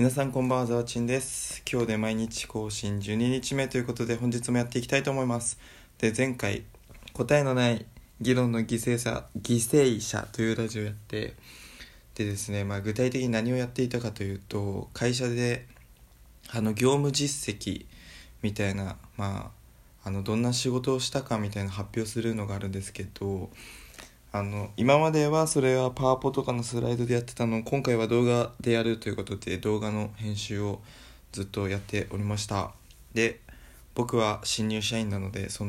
皆さんこんばんは、ザワチンです。今日で毎日更新12日目ということで、本日もやっていきたいと思います。で、前回答えのない議論の犠牲者というラジオをやって、でですね、具体的に何をやっていたかというと、会社で業務実績みたいな、どんな仕事をしたかみたいな発表するのがあるんですけど、今まではそれはパワポとかのスライドでやってたのを、今回は動画でやるということで、動画の編集をずっとやっておりました。で、僕は新入社員なので、ちょっ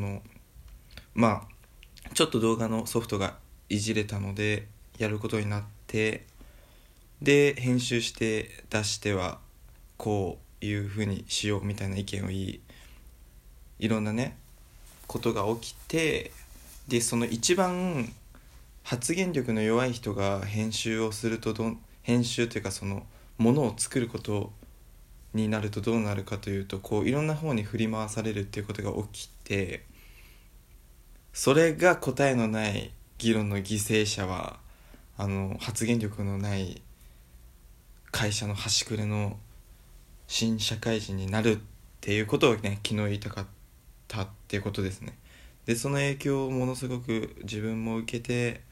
と動画のソフトがいじれたのでやることになって、で編集して出してはこういうふうにしようみたいな意見を言い、いろんなねことが起きて、でその一番発言力の弱い人が編集をすると、編集というかそのものを作ることになるとどうなるかというと、こういろんな方に振り回されるっていうことが起きて、それが答えのない議論の犠牲者は発言力のない会社の端くれの新社会人になるっていうことをね、昨日言いたかったっていうことですね。でその影響をものすごく自分も受けて、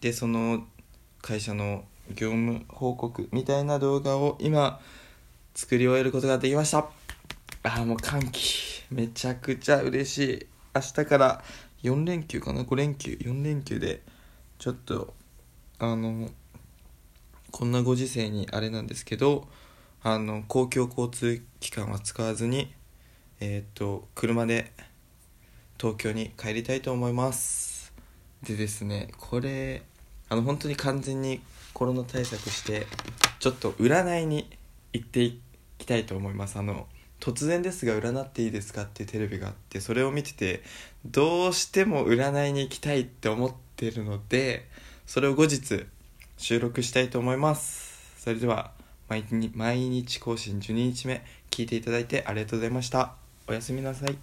でその会社の業務報告みたいな動画を今作り終えることができました。もう歓喜、めちゃくちゃ嬉しい。明日から4連休かな、5連休4連休でちょっとこんなご時世にあれなんですけど、公共交通機関は使わずに車で東京に帰りたいと思います。でですね、これ本当に完全にコロナ対策して、ちょっと占いに行っていきたいと思います。突然ですが占っていいですかっていうテレビがあって、それを見ててどうしても占いに行きたいって思ってるので、それを後日収録したいと思います。それでは毎日更新12日目、聞いていただいてありがとうございました。おやすみなさい。